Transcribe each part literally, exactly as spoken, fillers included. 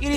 It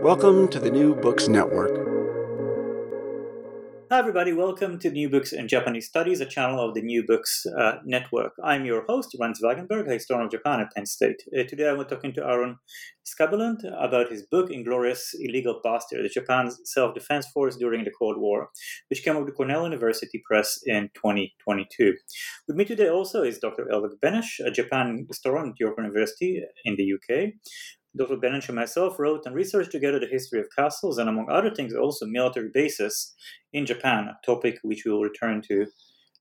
Welcome to the New Books Network. Hi, everybody. Welcome to New Books and Japanese Studies, a channel of the New Books uh, Network. I'm your host, Ran Zwigenberg, a historian of Japan at Penn State. Uh, today, I'm talking to Aaron Skabelund about his book, Inglorious, Illegal Bastards, Japan's Self-Defense Force During the Cold War, which came out of Cornell University Press in twenty twenty-two. With me today also is Doctor Elvick Benesh, a Japan historian at York University in the U K. Doctor Benesh and myself wrote and researched together the history of castles and, among other things, also military bases in Japan, a topic which we will return to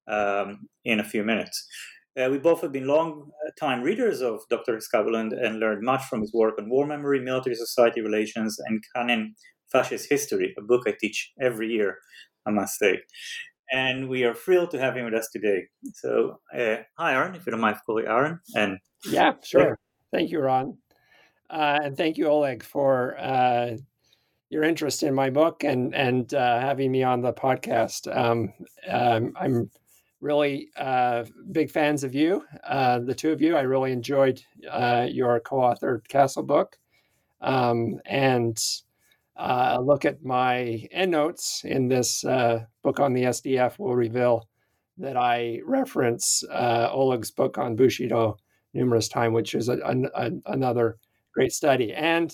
um, in a few minutes. Uh, we both have been long-time readers of Doctor Skabelund and learned much from his work on war memory, military-society relations, and canon fascist history, a book I teach every year, I must say. And we are thrilled to have him with us today. So, uh, hi, Aaron, if you don't mind calling Aaron. And yeah, sure. Yeah. Thank you, Ron. Uh, and thank you, Oleg, for uh, your interest in my book and and uh, having me on the podcast. Um, um, I'm really uh, big fans of you, uh, the two of you. I really enjoyed uh, your co-authored Castle book. Um, and uh, a look at my endnotes in this uh, book on the S D F will reveal that I reference uh, Oleg's book on Bushido numerous times, which is a, a, another great study. And,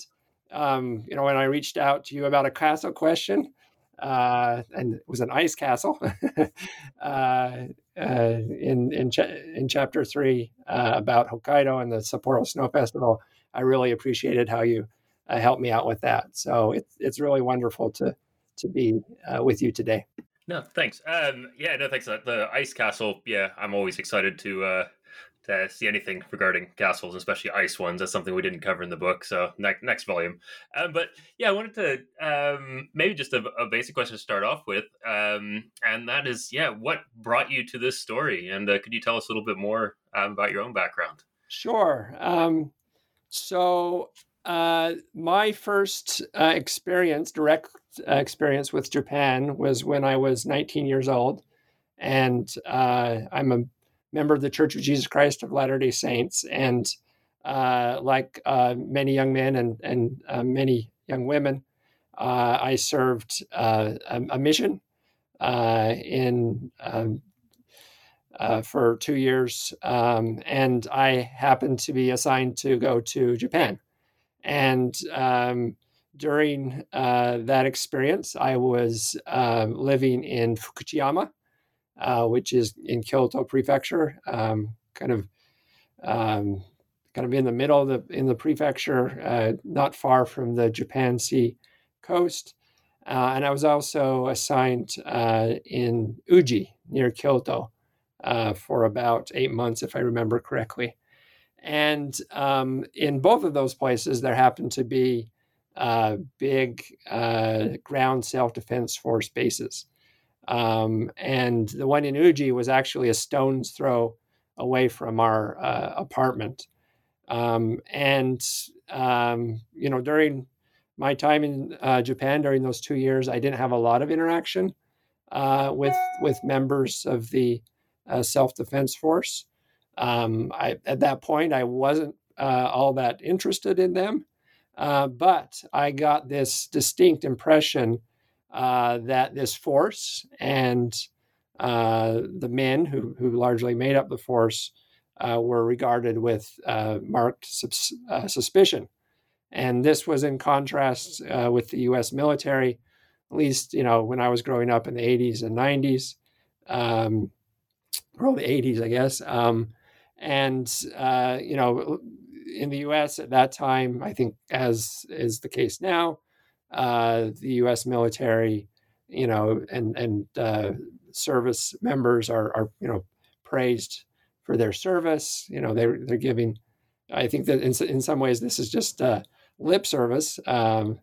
um, you know, when I reached out to you about a castle question, uh, and it was an ice castle uh, uh, in in, cha- in chapter three uh, about Hokkaido and the Sapporo Snow Festival, I really appreciated how you uh, helped me out with that. So it's it's really wonderful to to be uh, with you today. No, thanks. Um, yeah, no, thanks. The ice castle. Yeah, I'm always excited to. Uh... to see anything regarding castles, especially ice ones. That's something we didn't cover in the book, so ne- next volume. Um, but yeah, I wanted to um, maybe just a, a basic question to start off with, um, and that is, yeah, what brought you to this story? And uh, could you tell us a little bit more um, about your own background? Sure. Um, so uh, my first uh, experience, direct uh, experience with Japan was when I was nineteen years old, and uh, I'm a member of the Church of Jesus Christ of Latter-day Saints. And uh, like uh, many young men and, and uh, many young women, uh, I served uh, a, a mission uh, in um, uh, for two years. Um, and I happened to be assigned to go to Japan. And um, during uh, that experience, I was uh, living in Fukuyama, Uh, which is in Kyoto Prefecture, um, kind of, um, kind of in the middle of the in the prefecture, uh, not far from the Japan Sea coast. Uh, and I was also assigned uh, in Uji near Kyoto uh, for about eight months, if I remember correctly. And um, in both of those places, there happened to be uh, big uh, ground self-defense force bases. Um, and the one in Uji was actually a stone's throw away from our uh, apartment. Um, and, um, you know, during my time in uh, Japan during those two years, I didn't have a lot of interaction uh, with with members of the uh, self-defense force. Um, I, at that point, I wasn't uh, all that interested in them, uh, but I got this distinct impression uh, that this force and uh, the men who, who largely made up the force uh, were regarded with uh, marked subs- uh, suspicion. And this was in contrast uh, with the U S military, at least, you know, when I was growing up in the eighties and nineties, um, or the eighties, I guess. Um, and, uh, you know, in the U S at that time, I think, as is the case now, uh, the U S military, you know, and, and uh, service members are, are, you know, praised for their service. You know, they're, they're giving, I think that in, in some ways, this is just uh lip service, um,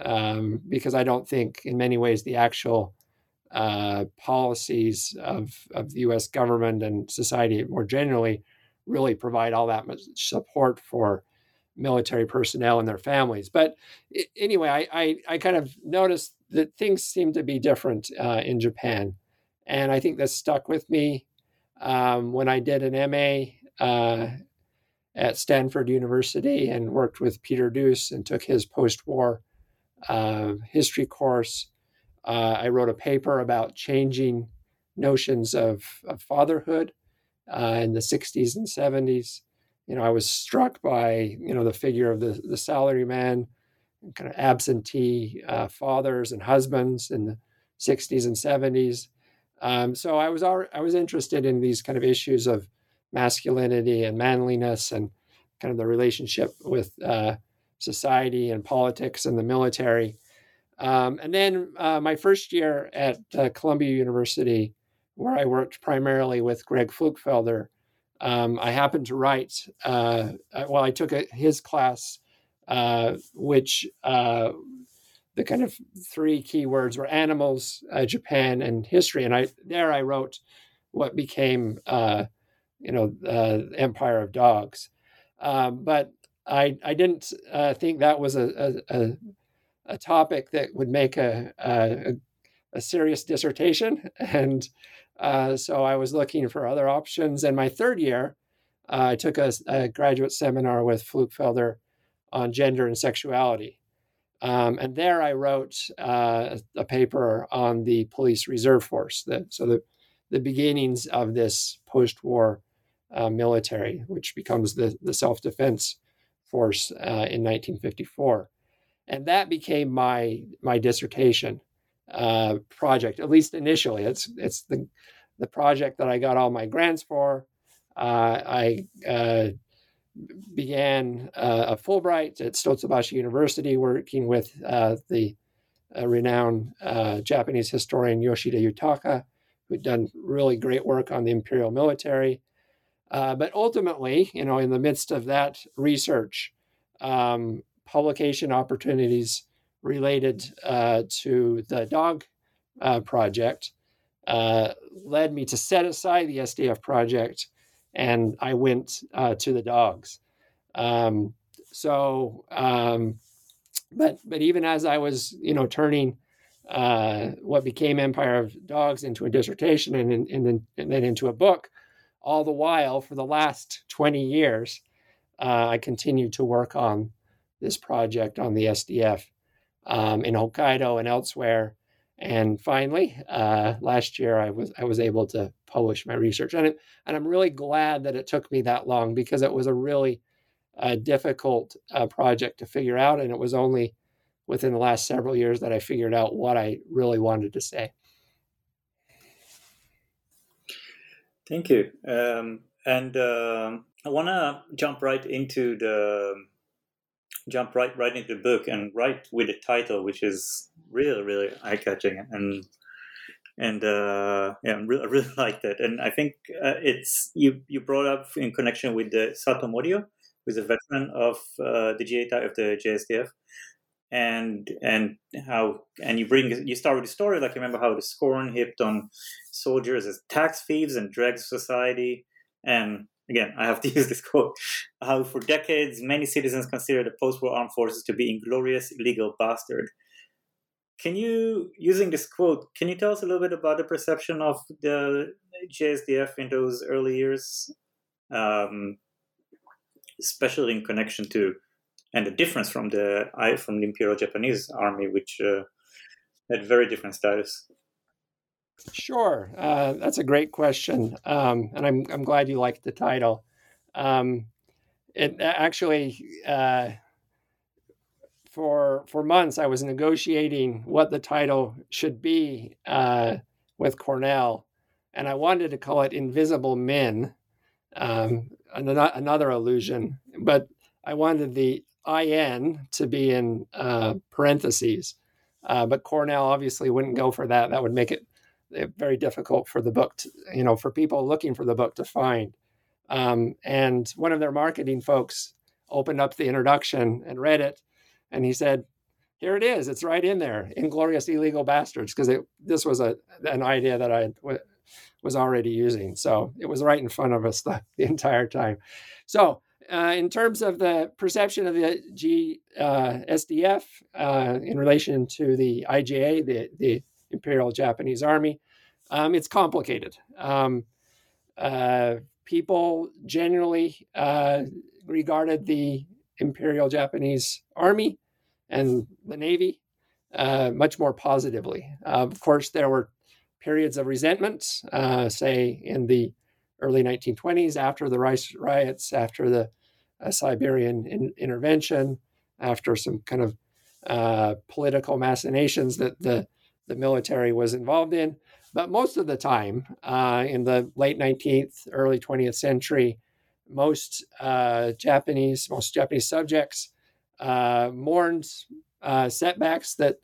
um, because I don't think in many ways the actual uh, policies of, of the U S government and society more generally really provide all that much support for military personnel and their families. But anyway, I, I, I kind of noticed that things seem to be different uh, in Japan. And I think that stuck with me um, when I did an M A uh, at Stanford University and worked with Peter Deuce and took his post-war uh, history course. Uh, I wrote a paper about changing notions of, of fatherhood uh, in the sixties and seventies. You know, I was struck by, you know, the figure of the, the salaryman, kind of absentee uh, fathers and husbands in the sixties and seventies. Um, so I was I was interested in these kind of issues of masculinity and manliness and kind of the relationship with uh, society and politics and the military. Um, and then uh, my first year at uh, Columbia University, where I worked primarily with Greg Flugfelder, um, I happened to write, uh, well, I took a, his class, uh, which uh, the kind of three key words were animals, uh, Japan, and history. And I there I wrote what became uh, you know, uh, Empire of Dogs. Um, but I I didn't uh, think that was a a, a topic that would make a a, a serious dissertation. And uh, so I was looking for other options. And my third year, uh, I took a, a graduate seminar with Flugfelder on gender and sexuality. Um, and there I wrote uh, a paper on the Police Reserve Force, the, so the, the beginnings of this post-war Uh, military, which becomes the, the self-defense force uh, in nineteen fifty-four. And that became my my dissertation uh, project, at least initially. It's it's the the project that I got all my grants for. Uh, I uh, began uh, a Fulbright at Stotsubashi University working with uh, the uh, renowned uh, Japanese historian Yoshida Yutaka, who'd done really great work on the imperial military. Uh, but ultimately, you know, in the midst of that research, um, publication opportunities related uh, to the dog uh, project uh, led me to set aside the S D F project, and I went uh, to the dogs. Um, so, um, but but even as I was, you know, turning uh, what became Empire of Dogs into a dissertation and, and, and, then, and then into a book, all the while, for the last twenty years, uh, I continued to work on this project on the S D F um, in Hokkaido and elsewhere. And finally, uh, last year, I was I was able to publish my research. And, it, and I'm really glad that it took me that long, because it was a really uh, difficult uh, project to figure out. And it was only within the last several years that I figured out what I really wanted to say. Thank you. Um, and uh, I want to jump right into the jump right, right into the book and right with the title, which is really, really eye-catching. And and uh, yeah, I really, really like that. And I think uh, it's you, you brought up in connection with the Sato Morio, who's a veteran of uh, the G A T A of the J S D F. And and how and you bring you start with the story, like, remember how the scorn heaped on soldiers as tax thieves and drags society, and again, I have to use this quote, how for decades many citizens considered the post-war armed forces to be inglorious, illegal bastards. Can you, using this quote, can you tell us a little bit about the perception of the J S D F in those early years, um, especially in connection to, and the difference from the from the Imperial Japanese Army, which uh, had very different status? Sure, uh, that's a great question, um, and I'm I'm glad you liked the title. Um, it actually. Uh, For for months, I was negotiating what the title should be uh, with Cornell, and I wanted to call it Invisible Men, um, an- another allusion, but I wanted the I N to be in uh, parentheses. Uh, but Cornell obviously wouldn't go for that. That would make it very difficult for the book, to, you know, for people looking for the book to find. Um, and one of their marketing folks opened up the introduction and read it. And he said, here it is. It's right in there, Inglorious Illegal Bastards, because this was a an idea that I w- was already using. So it was right in front of us the, the entire time. So uh, in terms of the perception of the G S D F uh, in relation to the I J A, the, the Imperial Japanese Army, um, it's complicated. Um, uh, people generally uh, regarded the Imperial Japanese Army and the Navy uh, much more positively. Uh, of course, there were periods of resentment, uh, say in the early nineteen twenties, after the rice riots, after the uh, Siberian in- intervention, after some kind of uh, political machinations that the, the military was involved in. But most of the time, uh, in the late nineteenth, early twentieth century, Most uh, Japanese, most Japanese subjects uh, mourned uh, setbacks that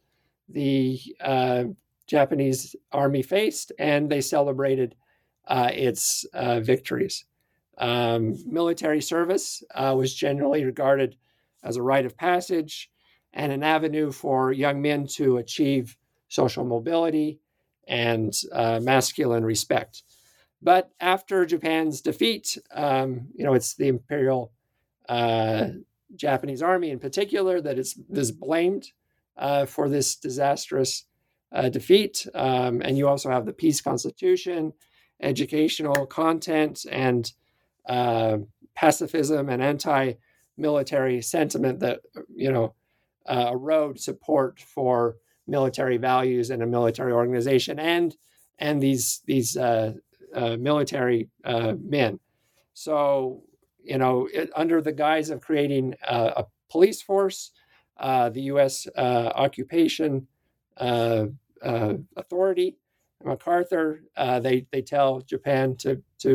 the uh, Japanese army faced, and they celebrated uh, its uh, victories. Um, military service uh, was generally regarded as a rite of passage and an avenue for young men to achieve social mobility and uh, masculine respect. But after Japan's defeat, um, you know, it's the Imperial uh, Japanese Army in particular that is, is blamed uh, for this disastrous uh, defeat. Um, and you also have the Peace Constitution, educational content, and uh, pacifism and anti-military sentiment that, you know, uh, erode support for military values in a military organization and and these these. Uh, Uh, military uh, men. So, you know, it, under the guise of creating uh, a police force, uh, the U S uh, occupation uh, uh, authority, MacArthur, uh, they they tell Japan to to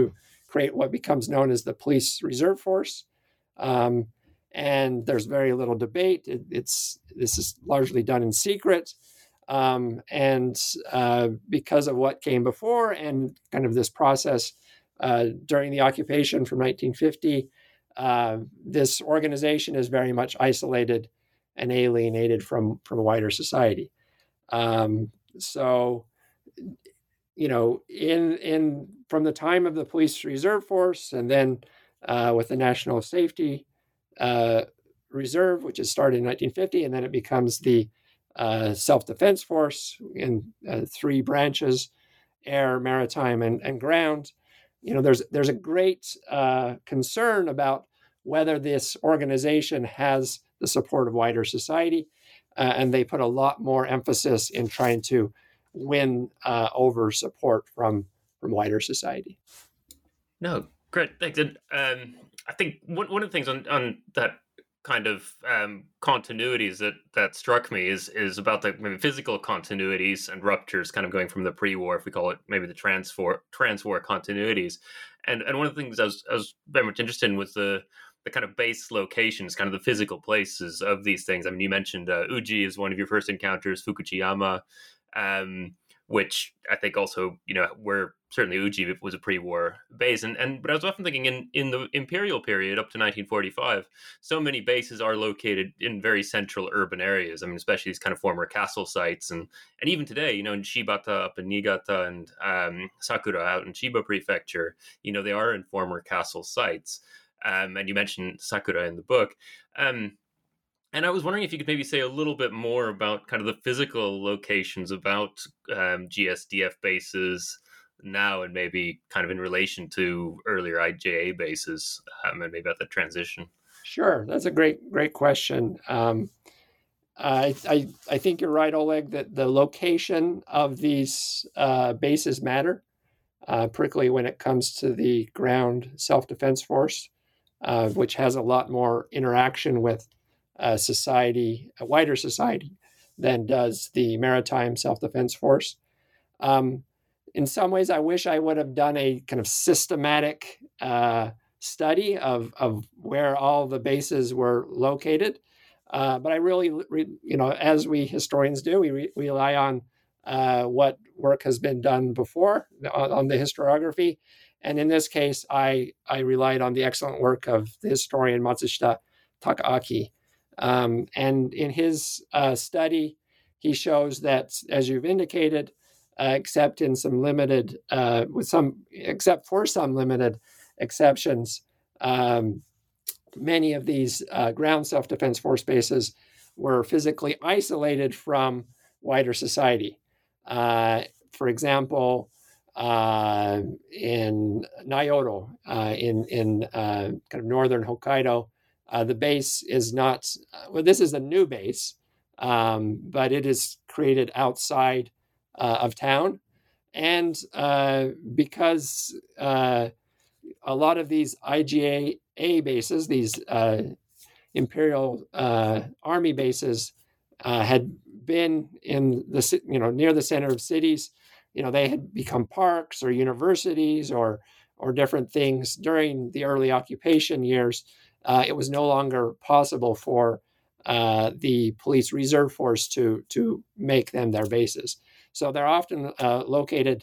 create what becomes known as the Police Reserve Force. Um, and there's very little debate. It, it's this is largely done in secret. Um, and uh, because of what came before and kind of this process uh, during the occupation from nineteen fifty, uh, this organization is very much isolated and alienated from, from wider society. Um, so, you know, in in from the time of the Police Reserve Force and then uh, with the National Safety uh, Reserve, which is started in nineteen fifty, and then it becomes the Uh, self-defense force in uh, three branches, air, maritime, and, and ground. You know, there's there's a great uh, concern about whether this organization has the support of wider society, uh, and they put a lot more emphasis in trying to win uh, over support from from wider society. No, great, thanks. And um, I think one one of the things on on that kind of um, continuities that, that struck me is is about the maybe physical continuities and ruptures kind of going from the pre-war, if we call it maybe the trans-war, trans-war continuities. And and one of the things I was, I was very much interested in was the, the kind of base locations, kind of the physical places of these things. I mean, you mentioned uh, Uji is one of your first encounters, Fukuyama, um, which I think also, you know, were certainly Uji was a pre-war base. And, and but I was often thinking in, in the imperial period up to nineteen forty-five, so many bases are located in very central urban areas. I mean, especially these kind of former castle sites. And, and even today, you know, in Shibata up in Niigata and um, Sakura out in Chiba Prefecture, you know, they are in former castle sites. Um, and you mentioned Sakura in the book. Um, And I was wondering if you could maybe say a little bit more about kind of the physical locations about um, G S D F bases now and maybe kind of in relation to earlier I J A bases um, and maybe about the transition. Sure. That's a great, great question. Um, I, I I think you're right, Oleg, that the location of these uh, bases matter, uh, particularly when it comes to the ground self-defense force, uh, which has a lot more interaction with Uh, society, a wider society than does the maritime self-defense force. Um, in some ways, I wish I would have done a kind of systematic uh, study of, of where all the bases were located. Uh, but I really, re, you know, as we historians do, we re, rely on uh, what work has been done before on, on the historiography. And in this case, I, I relied on the excellent work of the historian Matsushita Takaaki. Um, and in his uh, study, he shows that, as you've indicated, uh, except in some limited, uh, with some, except for some limited exceptions, um, many of these uh, ground self-defense force bases were physically isolated from wider society. Uh, for example, uh, in Naoto, uh, in in uh, kind of northern Hokkaido. Uh, the base is not, well, this is a new base, um, but it is created outside uh, of town. And uh, because uh, a lot of these I J A bases, these uh, Imperial uh, Army bases uh, had been in the, you know, near the center of cities, you know, they had become parks or universities or, or different things during the early occupation years. Uh, it was no longer possible for uh, the police reserve force to to make them their bases. So they're often uh, located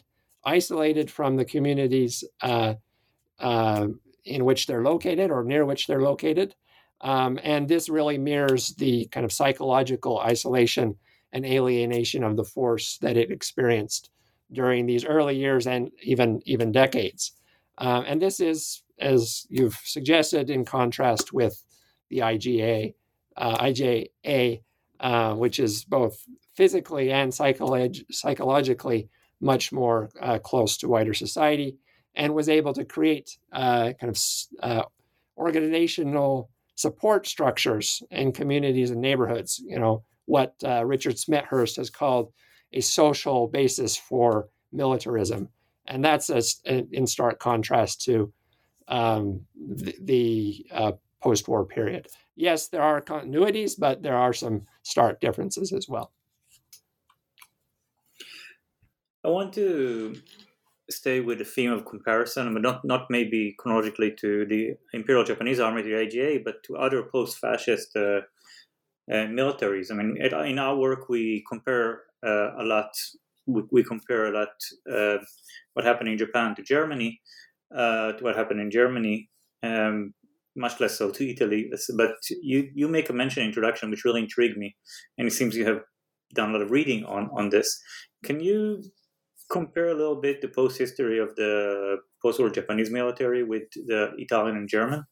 isolated from the communities uh, uh, in which they're located or near which they're located. Um, and this really mirrors the kind of psychological isolation and alienation of the force that it experienced during these early years and even, even decades. Uh, and this is, as you've suggested, in contrast with the I J A, uh, I J A, uh, which is both physically and psycholog- psychologically much more uh, close to wider society, and was able to create uh, kind of uh, organizational support structures in communities and neighborhoods. You know what uh, Richard Smethurst has called a social basis for militarism, and that's a, a, in stark contrast to Um, the, the uh, post-war period. Yes, there are continuities, but there are some stark differences as well. I want to stay with the theme of comparison, but not, not maybe chronologically to the Imperial Japanese Army, the I J A, but to other post-fascist uh, uh, militaries. I mean, it, in our work, we compare uh, a lot. We, we compare a lot uh, what happened in Japan to Germany. Uh, to what happened in Germany, um, much less so to Italy. But you, you make a mention in introduction, which really intrigued me, and it seems you have done a lot of reading on, on this. Can you compare a little bit the post-history of the post-war Japanese military with the Italian and German?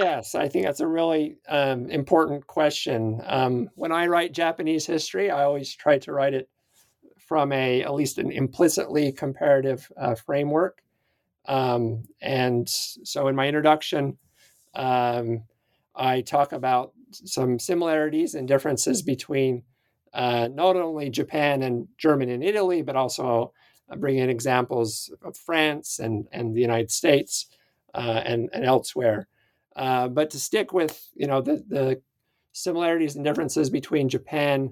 Yes, I think that's a really um, important question. Um, when I write Japanese history, I always try to write it from a at least an implicitly comparative uh, framework. Um, and so in my introduction, um, I talk about some similarities and differences between uh, not only Japan and Germany and Italy, but also uh, bring in examples of France and, and the United States uh, and, and elsewhere. Uh, but to stick with, you know, the, the similarities and differences between Japan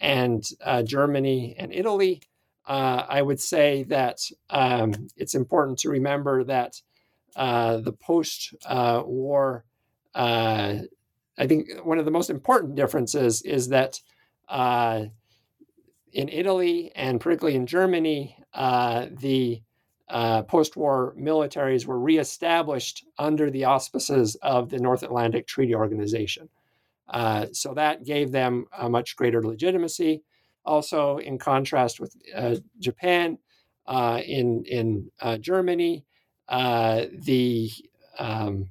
and uh, Germany and Italy, Uh, I would say that um, it's important to remember that uh, the post-war, uh, uh, I think one of the most important differences is that uh, in Italy and particularly in Germany, uh, the uh, post-war militaries were reestablished under the auspices of the North Atlantic Treaty Organization. Uh, so that gave them a much greater legitimacy. Also, in contrast with uh, Japan, uh, in in uh, Germany, uh, the um,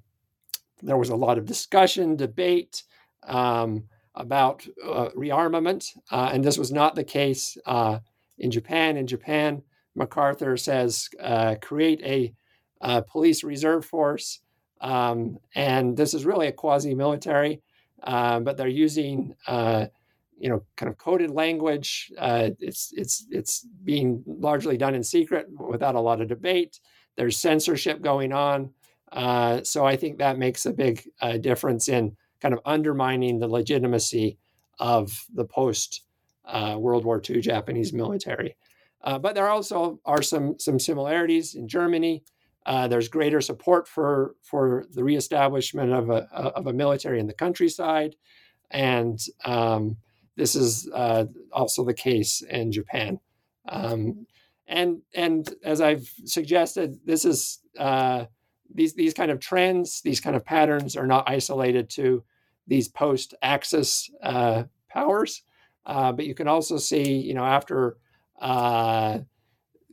there was a lot of discussion, debate um, about uh, rearmament, uh, and this was not the case uh, in Japan. In Japan, MacArthur says, uh, create a uh, police reserve force, um, and this is really a quasi-military. Uh, but they're using, uh, you know, kind of coded language. Uh, it's it's it's being largely done in secret without a lot of debate. There's censorship going on. Uh, so I think that makes a big uh, difference in kind of undermining the legitimacy of the post-World uh, War Two Japanese military. Uh, but there also are some some similarities in Germany. Uh, there's greater support for for the reestablishment of a of a military in the countryside, and um, this is uh, also the case in Japan. Um, and and as I've suggested, this is uh, these these kind of trends, these kind of patterns are not isolated to these post-Axis uh, powers, uh, but you can also see, you know, after. Uh,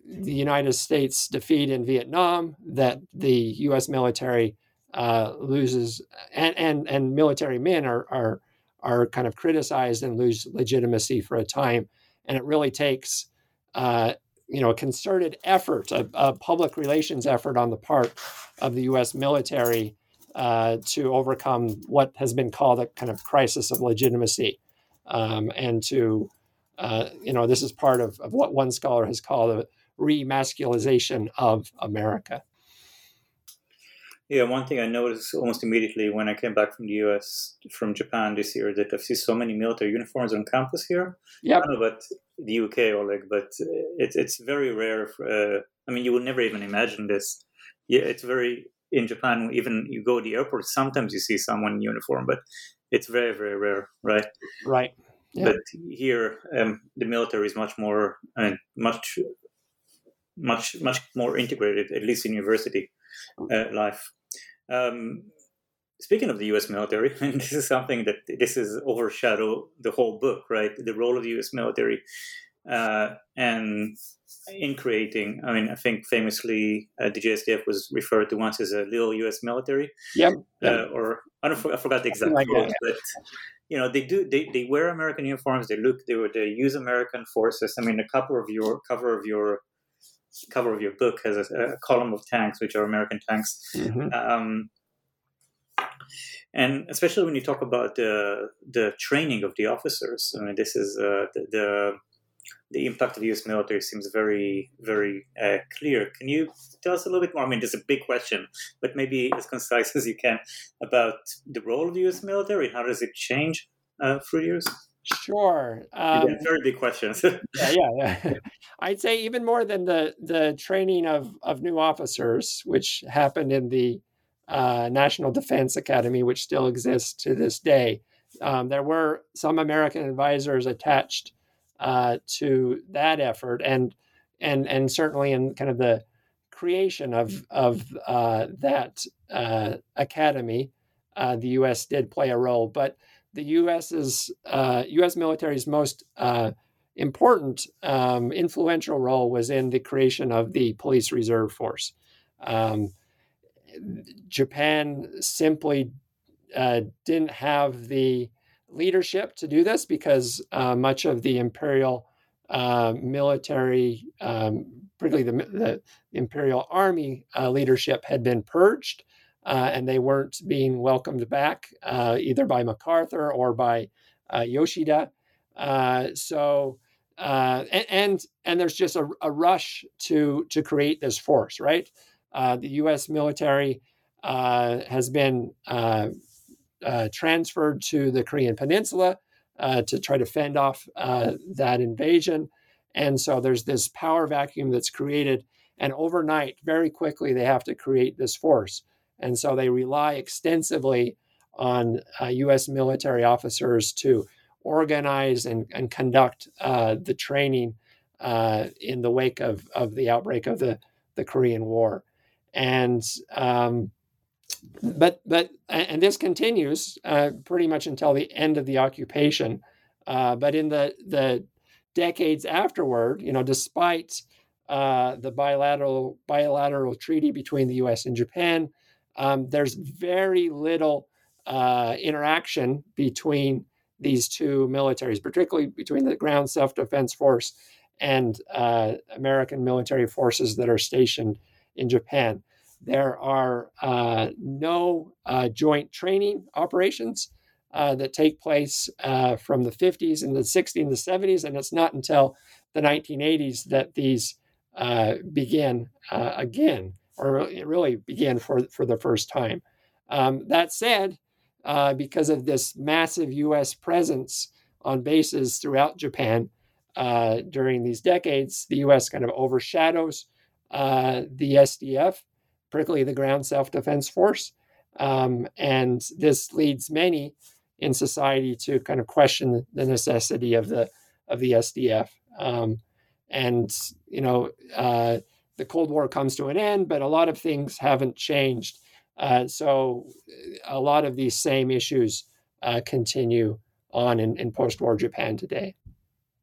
the United States defeat in Vietnam, that the U S military uh, loses, and, and and military men are are are kind of criticized and lose legitimacy for a time, and it really takes uh, you know a concerted effort, a, a public relations effort on the part of the U S military uh, to overcome what has been called a kind of crisis of legitimacy, um, and to uh, you know this is part of, of what one scholar has called a remasculization of America. Yeah, one thing I noticed almost immediately when I came back from the U S, from Japan this year, that I've seen so many military uniforms on campus here. Yeah. I don't know about the U K, Oleg, but it, it's very rare. For, uh, I mean, you would never even imagine this. Yeah, it's very, in Japan, even you go to the airport, sometimes you see someone in uniform, but it's very, very rare, right? Right. Yeah. But here, um, the military is much more, I mean, much... much much more integrated, at least in university uh, life. Um, speaking of the U S military, and this is something that this is overshadow the whole book, right? The role of the U S military uh, and in creating, I mean, I think famously uh, the J S D F was referred to once as a little U S military. Yep. yep. Uh, or I don't I forgot the exact like words, but you know, they do they, they wear American uniforms. They look they they use American forces. I mean, the cover of your cover of your cover of your book has a, a column of tanks, which are American tanks. Mm-hmm. Um, and especially when you talk about the the training of the officers, I mean, this is uh, the, the the impact of the U S military seems very, very uh, clear. Can you tell us a little bit more? I mean, there's a big question, but maybe as concise as you can about the role of the U S military. How does it change uh, through years? Sure. Um, yeah, very big questions. yeah, yeah, yeah. I'd say even more than the the training of, of new officers, which happened in the uh, National Defense Academy, which still exists to this day. Um, there were some American advisors attached uh, to that effort, and and and certainly in kind of the creation of of uh, that uh, academy, uh, the U S did play a role, but. The U.S.'s uh, U S military's most uh, important, um, influential role was in the creation of the Police Reserve Force. Um, Japan simply uh, didn't have the leadership to do this because uh, much of the imperial uh, military, um, particularly the, the imperial army uh, leadership, had been purged. Uh, and they weren't being welcomed back uh, either by MacArthur or by uh, Yoshida. Uh, so, uh, and, and and there's just a, a rush to to create this force, right? Uh, the U S military uh, has been uh, uh, transferred to the Korean Peninsula uh, to try to fend off uh, that invasion, and so there's this power vacuum that's created, and overnight, very quickly, they have to create this force. And so they rely extensively on uh, U S military officers to organize and, and conduct uh, the training uh, in the wake of, of the outbreak of the the Korean War. And um, but but and this continues uh, pretty much until the end of the occupation. Uh, but in the the decades afterward, you know, despite uh, the bilateral bilateral treaty between the U S and Japan, um, there's very little uh, interaction between these two militaries, particularly between the Ground Self-Defense Force and uh, American military forces that are stationed in Japan. There are uh, no uh, joint training operations uh, that take place uh, from the fifties and the sixties and the seventies, and it's not until the nineteen eighties that these uh, begin uh, again, or really begin for, for the first time. Um, that said, Uh, because of this massive U S presence on bases throughout Japan uh, during these decades, the U S kind of overshadows uh, the S D F, particularly the Ground Self-Defense Force. Um, and this leads many in society to kind of question the necessity of the of the S D F. Um, and, you know, uh, the Cold War comes to an end, but a lot of things haven't changed. Uh, so a lot of these same issues uh, continue on in, in post-war Japan today.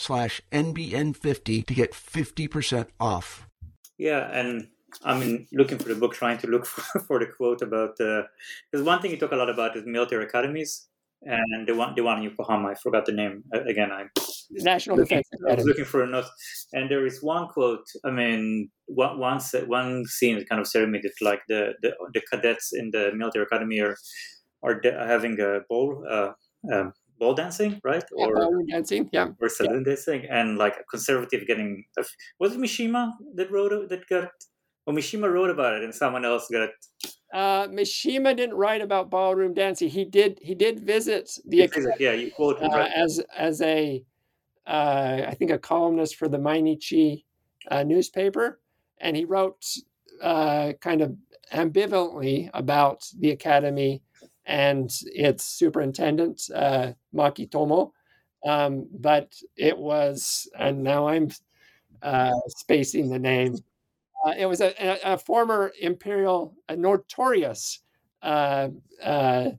slash N B N fifty to get fifty percent off. Yeah, and I mean, looking for the book, trying to look for, for the quote about, because uh, one thing you talk a lot about is military academies, and the one the one in Yokohama, I forgot the name, again, I... National Defense Academy. I was looking for a note, and there is one quote, I mean, one, one, one scene, kind of ceremony, that like the, the, the cadets in the military academy are, are de- having a ball, uh, um, ball dancing, right? Yeah, or ball dancing, yeah. Or saloon yeah. dancing, and like a conservative getting... Was it Mishima that wrote that got... Well, Mishima wrote about it and someone else got... Uh, Mishima didn't write about ballroom dancing. He did He did visit the... He visit, yeah, you quote him, right? uh, As, as a, uh, I think, a columnist for the Mainichi uh, newspaper, and he wrote uh, kind of ambivalently about the academy and its superintendent, uh, Makitomo. Um, but it was, and now I'm uh, spacing the name. Uh, it was a, a former imperial, a notorious uh, uh,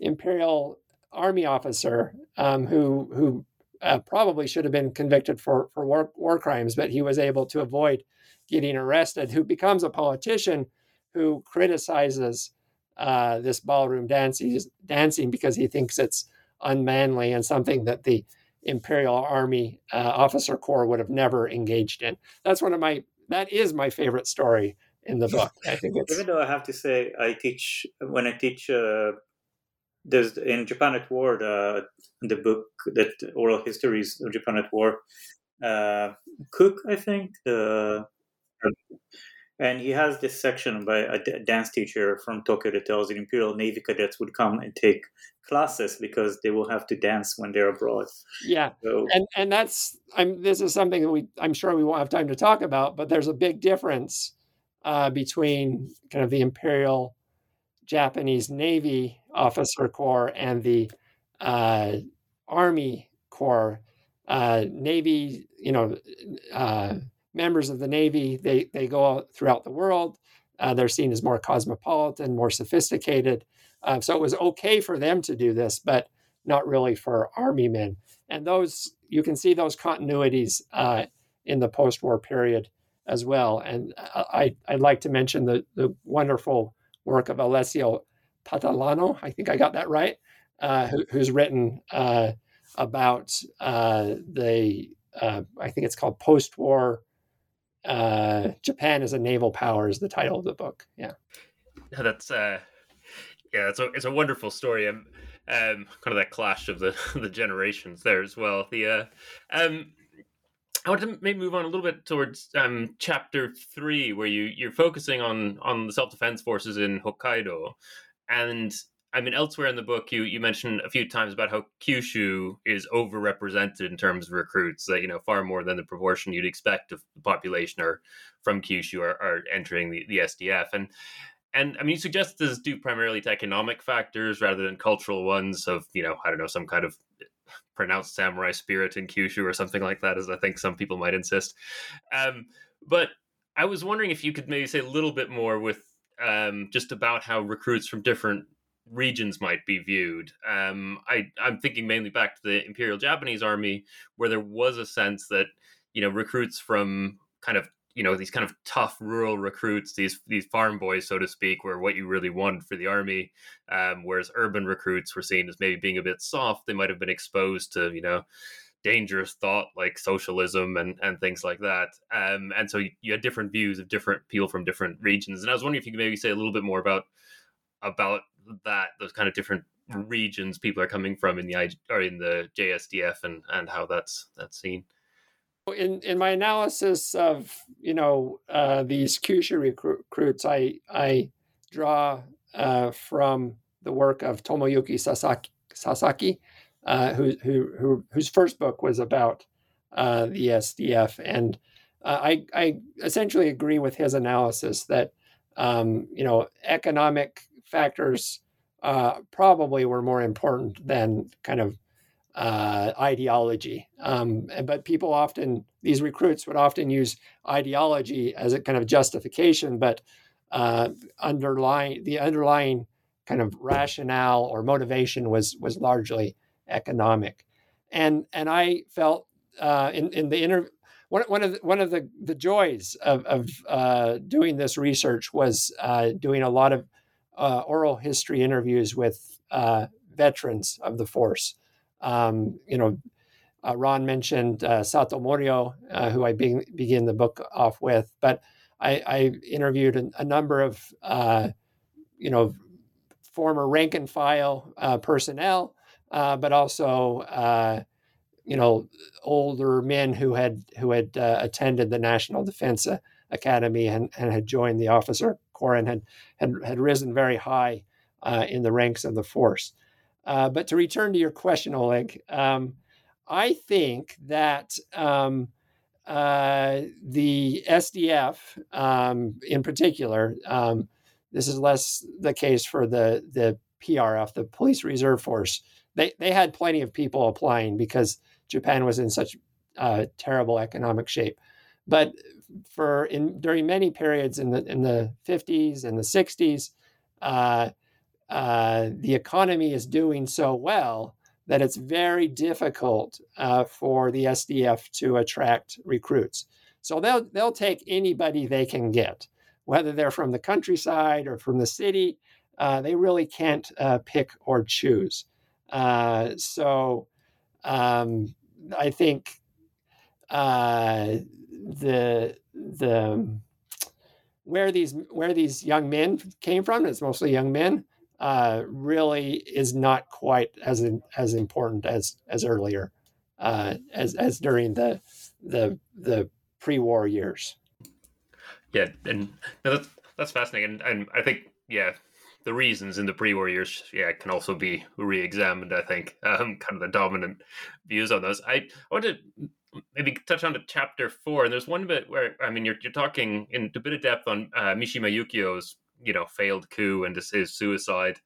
imperial army officer um, who who uh, probably should have been convicted for, for war, war crimes, but he was able to avoid getting arrested, who becomes a politician who criticizes Uh, this ballroom dancing, dancing because he thinks it's unmanly and something that the Imperial Army uh, Officer Corps would have never engaged in. That's one of my, that is my favorite story in the book. I think it's... Even though I have to say, I teach, when I teach, uh, there's in Japan at War, uh, the book that Oral Histories of Japan at War, uh, Cook, I think, the... Uh, And he has this section by a dance teacher from Tokyo that tells the Imperial Navy cadets would come and take classes because they will have to dance when they're abroad. Yeah, so, and and that's I'm. This is something that we I'm sure we won't have time to talk about. But there's a big difference uh, between kind of the Imperial Japanese Navy Officer Corps and the uh, Army Corps. Uh, Navy, you know. Uh, Members of the Navy, they they go out throughout the world. Uh, they're seen as more cosmopolitan, more sophisticated. Uh, so it was okay for them to do this, but not really for Army men. And those you can see those continuities uh, in the post-war period as well. And I, I'd like to mention the, the wonderful work of Alessio Catalano, I think I got that right, uh, who, who's written uh, about uh, the, uh, I think it's called Post-War uh, Japan as a Naval Power is the title of the book. Yeah. No, that's, uh, yeah, it's a, it's a wonderful story. Um, um, kind of that clash of the, the generations there as well. The, uh, um, I want to maybe move on a little bit towards um, chapter three, where you, you're focusing on on the self-defense forces in Hokkaido. And I mean, elsewhere in the book, you you mentioned a few times about how Kyushu is overrepresented in terms of recruits, that, you know, far more than the proportion you'd expect of the population are from Kyushu are, are entering the, the S D F. And, and I mean, you suggest this is due primarily to economic factors rather than cultural ones of, you know, I don't know, some kind of pronounced samurai spirit in Kyushu or something like that, as I think some people might insist. Um, but I was wondering if you could maybe say a little bit more with um, just about how recruits from different regions might be viewed. Um, I, I'm thinking mainly back to the Imperial Japanese Army, where there was a sense that, you know, recruits from kind of, you know, these kind of tough rural recruits, these these farm boys, so to speak, were what you really wanted for the army. Um, whereas urban recruits were seen as maybe being a bit soft. They might have been exposed to, you know, dangerous thought like socialism and, and things like that. Um, and so you, you had different views of different people from different regions. And I was wondering if you could maybe say a little bit more about about that, those kind of different regions people are coming from in the I J, or in the J S D F, and and how that's that's seen. In in my analysis of, you know, uh, these Kyushu recruits, I I draw uh, from the work of Tomoyuki Sasaki, Sasaki uh, who, who who whose first book was about uh, the S D F, and uh, I I essentially agree with his analysis that um, you know, economic factors uh, probably were more important than kind of uh, ideology. Um, but people often, these recruits would often use ideology as a kind of justification, but, uh, underlying the underlying kind of rationale or motivation was, was largely economic. And, and I felt, uh, in, in the inter one, one of the, one of the, the joys of, of, uh, doing this research was, uh, doing a lot of, uh, oral history interviews with, uh, veterans of the force. Um, you know, uh, Ron mentioned uh, Sato Morio, uh, who I be- begin the book off with, but I, I interviewed a, a number of, uh, you know, former rank and file uh, personnel, uh, but also, uh, you know, older men who had who had uh, attended the National Defense Academy and, and had joined the officer corps and had had, had risen very high uh, in the ranks of the force. Uh, but to return to your question, Oleg, um, I think that um, uh, the S D F, um, in particular, um, this is less the case for the the P R F, the Police Reserve Force. They they had plenty of people applying because Japan was in such uh, terrible economic shape. But for in during many periods in the in the fifties and the sixties. Uh, Uh, the economy is doing so well that it's very difficult uh, for the S D F to attract recruits. So they'll they'll take anybody they can get, whether they're from the countryside or from the city. Uh, they really can't uh, pick or choose. Uh, so um, I think uh, the the where these where these young men came from, it's mostly young men. Uh, really is not quite as in, as important as as earlier, uh, as as during the the the pre-war years. Yeah, and no, that's that's fascinating, and, and I think yeah, the reasons in the pre-war years yeah can also be re-examined. I think um, kind of the dominant views on those. I, I want to maybe touch on to chapter four, and there's one bit where I mean you're you're talking in a bit of depth on uh, Mishima Yukio's, you know, failed coup and his suicide.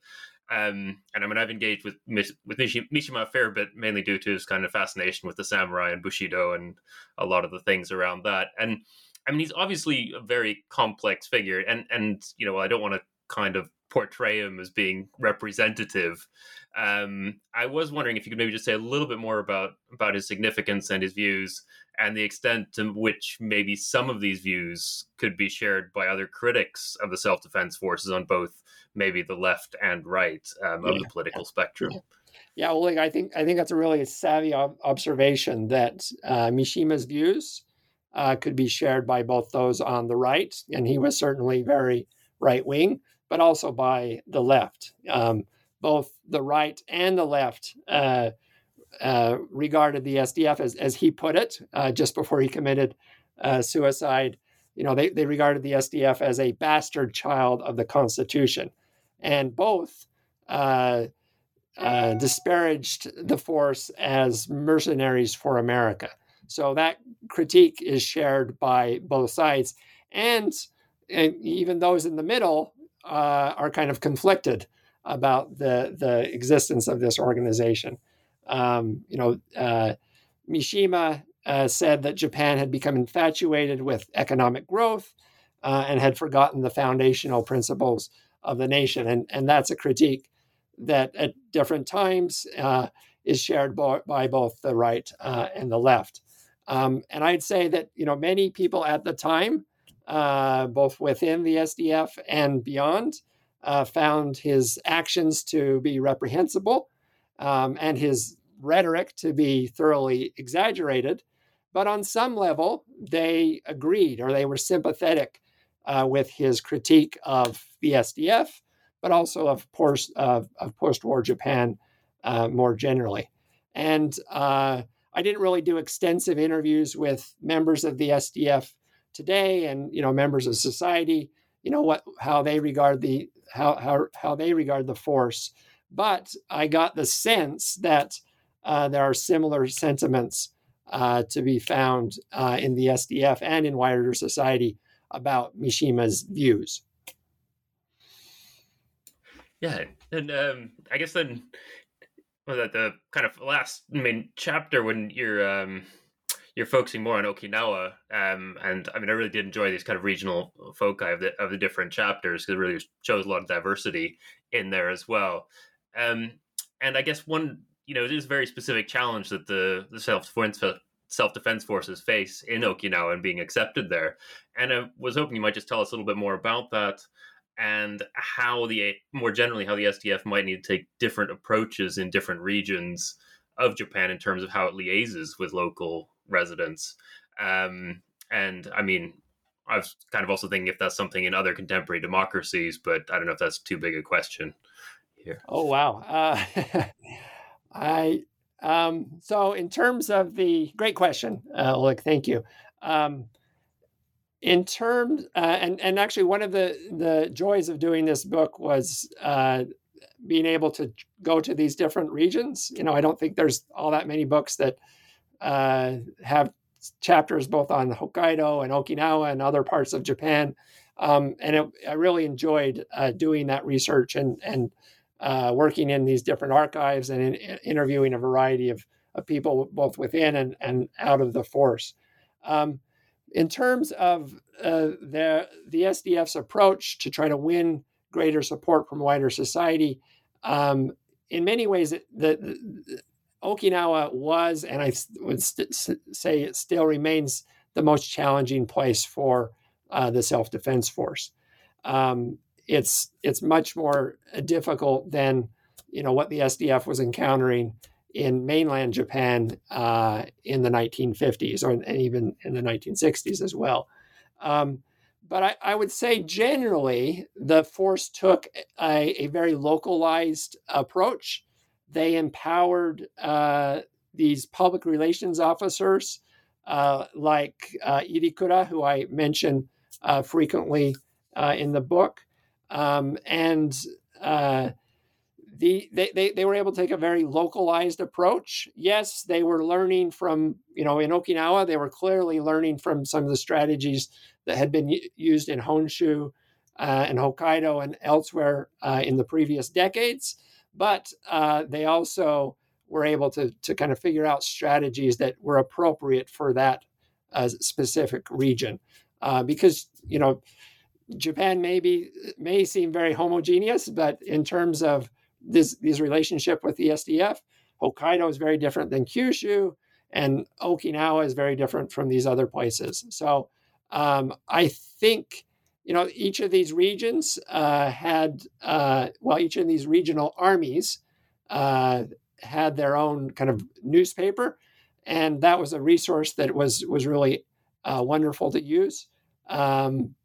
Um, and I mean, I've engaged with with Mishima a fair bit, mainly due to his kind of fascination with the samurai and Bushido and a lot of the things around that. And I mean, he's obviously a very complex figure. And, and you know, I don't want to kind of portray him as being representative. Um, I was wondering if you could maybe just say a little bit more about, about his significance and his views, and the extent to which maybe some of these views could be shared by other critics of the self-defense forces on both maybe the left and right um, of yeah. the political spectrum. Yeah. Yeah, well, like, I think I think that's a really savvy ob- observation that uh, Mishima's views uh, could be shared by both those on the right, and he was certainly very right-wing, but also by the left. Um, both the right and the left uh, uh, regarded the S D F, as, as he put it, uh, just before he committed uh, suicide. You know, they, they regarded the S D F as a bastard child of the Constitution, and both Uh, Uh, disparaged the force as mercenaries for America. So that critique is shared by both sides. And, and even those in the middle uh, are kind of conflicted about the, the existence of this organization. Um, you know, uh, Mishima uh, said that Japan had become infatuated with economic growth uh, and had forgotten the foundational principles of the nation. And, and that's a critique that at different times uh, is shared by, by both the right uh, and the left. Um, and I'd say that, you know, many people at the time, uh, both within the S D F and beyond, uh, found his actions to be reprehensible um, and his rhetoric to be thoroughly exaggerated. But on some level, they agreed, or they were sympathetic uh, with his critique of the S D F, but also of post of, of post-war Japan uh, more generally. And uh, I didn't really do extensive interviews with members of the S D F today, and you know, members of society, you know, what how they regard the how how, how they regard the force. But I got the sense that uh, there are similar sentiments uh, to be found uh, in the S D F and in wider society about Mishima's views. Yeah, and um, I guess then well, the, the kind of last main chapter, when you're um, you're focusing more on Okinawa, um, and I mean, I really did enjoy these kind of regional foci of the of the different chapters, because it really shows a lot of diversity in there as well. Um, and I guess one, you know, it is a very specific challenge that the the self-defense self-defense forces face in Okinawa and being accepted there. And I was hoping you might just tell us a little bit more about that, and how the more generally how the S D F might need to take different approaches in different regions of Japan in terms of how it liaises with local residents. Um, and I mean, I was kind of also thinking if that's something in other contemporary democracies, but I don't know if that's too big a question here. Oh, wow. Uh, I um, so in terms of the great question, uh, Ulrich, thank you. Um, In terms, uh, and, and actually one of the, the joys of doing this book was uh, being able to go to these different regions. You know, I don't think there's all that many books that uh, have chapters both on Hokkaido and Okinawa and other parts of Japan. Um, and it, I really enjoyed uh, doing that research and, and uh, working in these different archives and in, in interviewing a variety of, of people both within and, and out of the force. Um, In terms of uh, the, the S D F's approach to try to win greater support from wider society, um, in many ways, the, the, Okinawa was, and I would st- say it still remains, the most challenging place for uh, the self-defense force. Um, it's it's much more difficult than you know what the S D F was encountering in mainland Japan uh, in the nineteen fifties, or in, and even in the nineteen sixties as well. Um, but I, I would say generally the force took a, a very localized approach. They empowered uh, these public relations officers uh, like uh, Irikura, who I mention uh, frequently uh, in the book, um, and uh, The, they, they, they were able to take a very localized approach. Yes, they were learning from, you know, in Okinawa, they were clearly learning from some of the strategies that had been used in Honshu uh, and Hokkaido and elsewhere uh, in the previous decades. But uh, they also were able to, to kind of figure out strategies that were appropriate for that uh, specific region. Uh, because, you know, Japan may be, may seem very homogeneous, but in terms of this, this relationship with the S D F, Hokkaido is very different than Kyushu, and Okinawa is very different from these other places. So um, I think, you know, each of these regions uh, had, uh, well, each of these regional armies uh, had their own kind of newspaper, and that was a resource that was was really uh, wonderful to use. Um,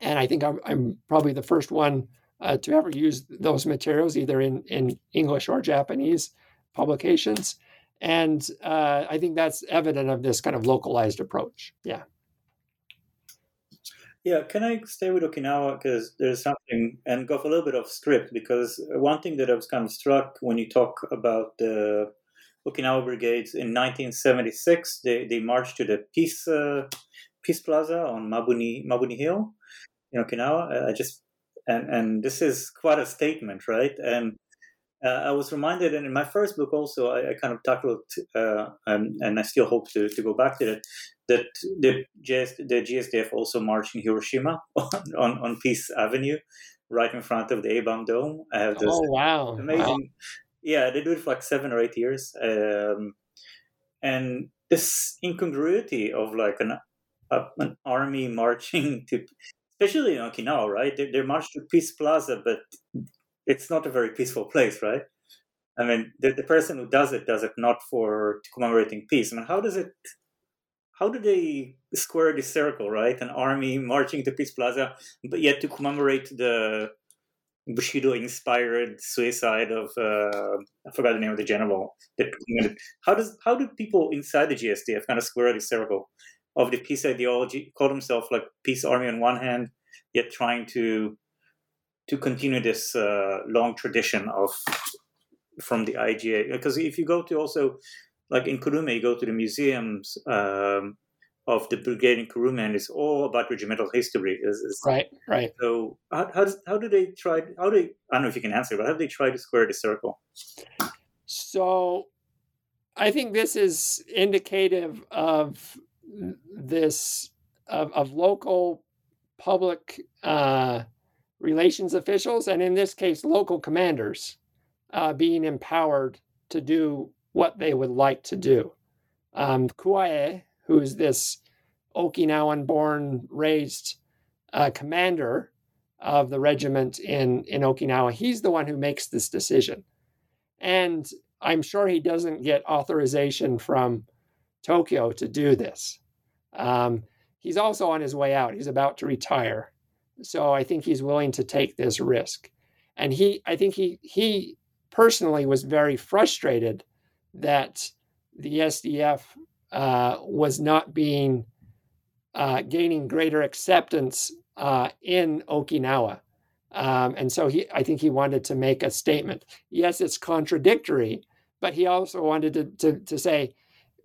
and I think I'm, I'm probably the first one uh, to ever use those materials, either in, in English or Japanese publications. And uh, I think that's evident of this kind of localized approach. Yeah. Yeah. Can I stay with Okinawa? Because there's something, and go for a little bit off script, because one thing that I was kind of struck when you talk about the Okinawa brigades in nineteen seventy-six, they, they marched to the Peace uh, Peace Plaza on Mabuni Mabuni Hill in Okinawa. I just and and this is quite a statement, right? And Uh, I was reminded, and in my first book also, I, I kind of tackled, uh, um, and I still hope to, to go back to that, that the, G S, the G S D F also marched in Hiroshima on, on, on Peace Avenue, right in front of the A-bomb dome. I have this oh, wow. amazing, wow. yeah, they do it for like seven or eight years. Um, and this incongruity of like an, uh, an army marching to, especially in Okinawa, right? They, they marched to Peace Plaza, but it's not a very peaceful place, right? I mean, the, the person who does it does it not for commemorating peace. I mean, how does it? How do they square the circle, right? An army marching to Peace Plaza, but yet to commemorate the Bushido-inspired suicide of uh, I forgot the name of the general. How does how do people inside the G S D F kind of square the circle of the peace ideology? Call themselves like peace army on one hand, yet trying to to continue this uh, long tradition of from the I J A, because if you go to also like in Kurume, you go to the museums um, of the brigade in Kurume, and it's all about regimental history. It's, it's, right, right. So how how, does, how do they try? How do they, I don't know if you can answer, but how do they try to square the circle? So I think this is indicative of this of, of local public. Uh, relations officials, and in this case, local commanders, uh, being empowered to do what they would like to do. Um, Kuae, who is this Okinawan-born, raised uh, commander of the regiment in, in Okinawa, he's the one who makes this decision. And I'm sure he doesn't get authorization from Tokyo to do this. Um, he's also on his way out. He's about to retire. So I think he's willing to take this risk. And he, I think he he personally was very frustrated that the S D F uh, was not being, uh, gaining greater acceptance uh, in Okinawa. Um, and so he, I think he wanted to make a statement. Yes, it's contradictory, but he also wanted to, to, to say,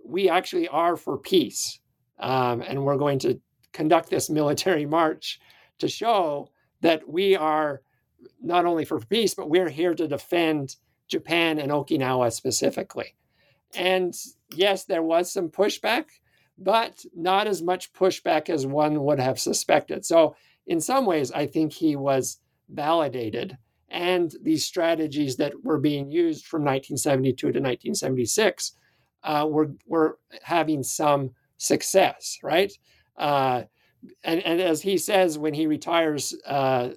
we actually are for peace. Um, and we're going to conduct this military march to show that we are not only for peace, but we're here to defend Japan and Okinawa specifically. And yes, there was some pushback, but not as much pushback as one would have suspected. So in some ways, I think he was validated. And these strategies that were being used from nineteen seventy-two to nineteen seventy-six uh, were, were having some success, right? Uh, And, and as he says, when he retires uh,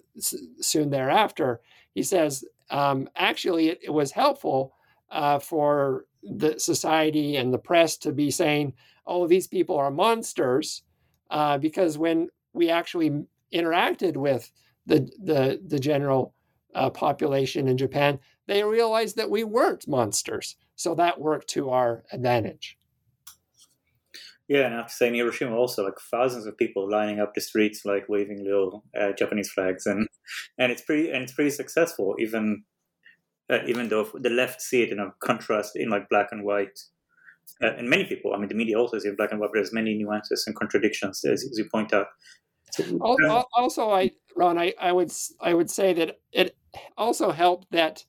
soon thereafter, he says, um, actually, it, it was helpful uh, for the society and the press to be saying, oh, these people are monsters, uh, because when we actually interacted with the, the, the general uh, population in Japan, they realized that we weren't monsters. So that worked to our advantage. Yeah, and I have to say in Hiroshima also, like thousands of people lining up the streets, like waving little uh, Japanese flags, and and it's pretty and it's pretty successful, even uh, even though the left see it in a contrast in like black and white, uh, and many people, I mean, the media also see it in black and white, but there's many nuances and contradictions, as, as you point out. Also, also I Ron, I, I would I would say that it also helped that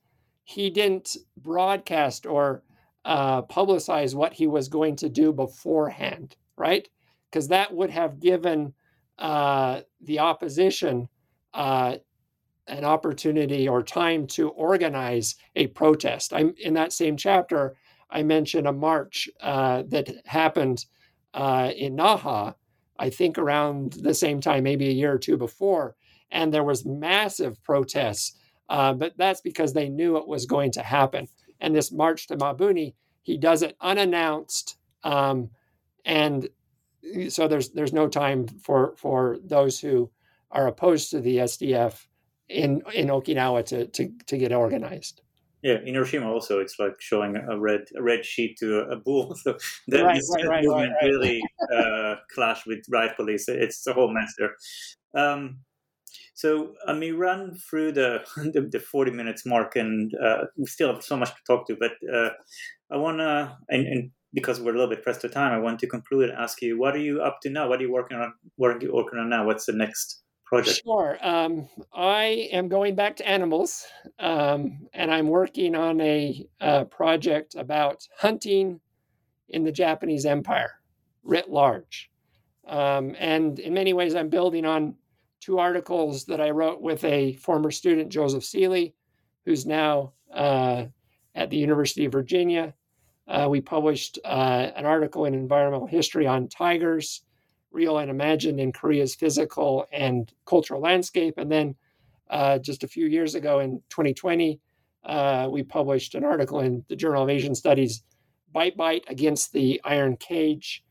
he didn't broadcast or Uh, publicize what he was going to do beforehand, right? Because that would have given uh, the opposition uh, an opportunity or time to organize a protest. I'm in that same chapter, I mentioned a march uh, that happened uh, in Naha, I think around the same time, maybe a year or two before, and there was massive protests, uh, but that's because they knew it was going to happen. And this march to Mabuni, he does it unannounced, um, and so there's there's no time for for those who are opposed to the S D F in in Okinawa to to, to get organized. Yeah, in Hiroshima also, it's like showing a red a red sheet to a bull. So that right, is, right, that right, movement right, right. really uh, clashed with riot police. It's a whole mess there. Um, so I mean, run through the the, the forty minutes mark, and uh, we still have so much to talk to. But uh, I wanna, and, and because we're a little bit pressed for time, I want to conclude and ask you, what are you up to now? What are you working on? What are you working on now? What's the next project? Sure. Um, I am going back to animals, um, and I'm working on a uh, project about hunting in the Japanese Empire writ large. Um, and in many ways, I'm building on two articles that I wrote with a former student, Joseph Seeley, who's now uh, at the University of Virginia. Uh, we published uh, an article in Environmental History on tigers, real and imagined in Korea's physical and cultural landscape. And then uh, just a few years ago in twenty twenty, uh, we published an article in the Journal of Asian Studies, Bite Bite Against the Iron Cage,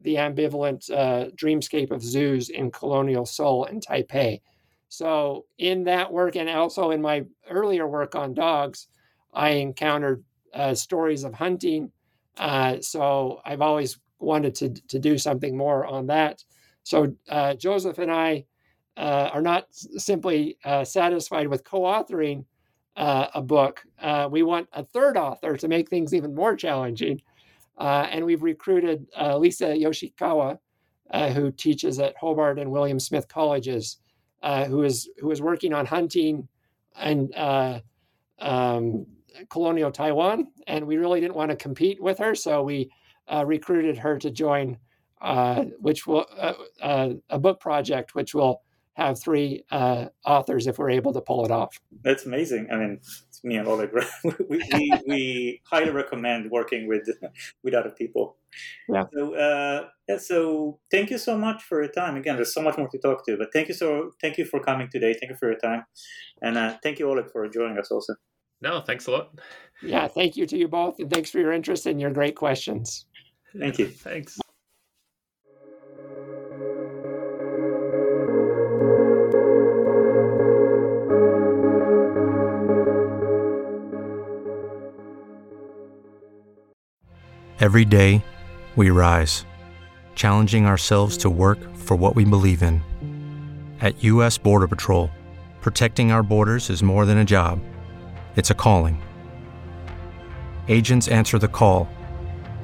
the Ambivalent uh, Dreamscape of Zoos in Colonial Seoul and Taipei. So in that work, and also in my earlier work on dogs, I encountered uh, stories of hunting. Uh, so I've always wanted to to do something more on that. So uh, Joseph and I uh, are not simply uh, satisfied with co-authoring uh, a book. Uh, we want a third author to make things even more challenging. Uh, and we've recruited uh, Lisa Yoshikawa, uh, who teaches at Hobart and William Smith Colleges, uh, who is who is working on hunting and uh, um, colonial Taiwan. And we really didn't want to compete with her, so we Uh, recruited her to join, uh, which will uh, uh, a book project, which will have three uh, authors if we're able to pull it off. That's amazing. I mean, it's me and Oleg. we, we, we highly recommend working with with other people. Yeah. So, uh, yeah, so thank you so much for your time. Again, there's so much more to talk to, but thank you so thank you for coming today. Thank you for your time, and uh, thank you, Oleg, for joining us also. No, thanks a lot. Yeah, thank you to you both, and thanks for your interest and your great questions. Thank you. Thanks. Every day, we rise, challenging ourselves to work for what we believe in. At U S. Border Patrol, protecting our borders is more than a job. It's a calling. Agents answer the call,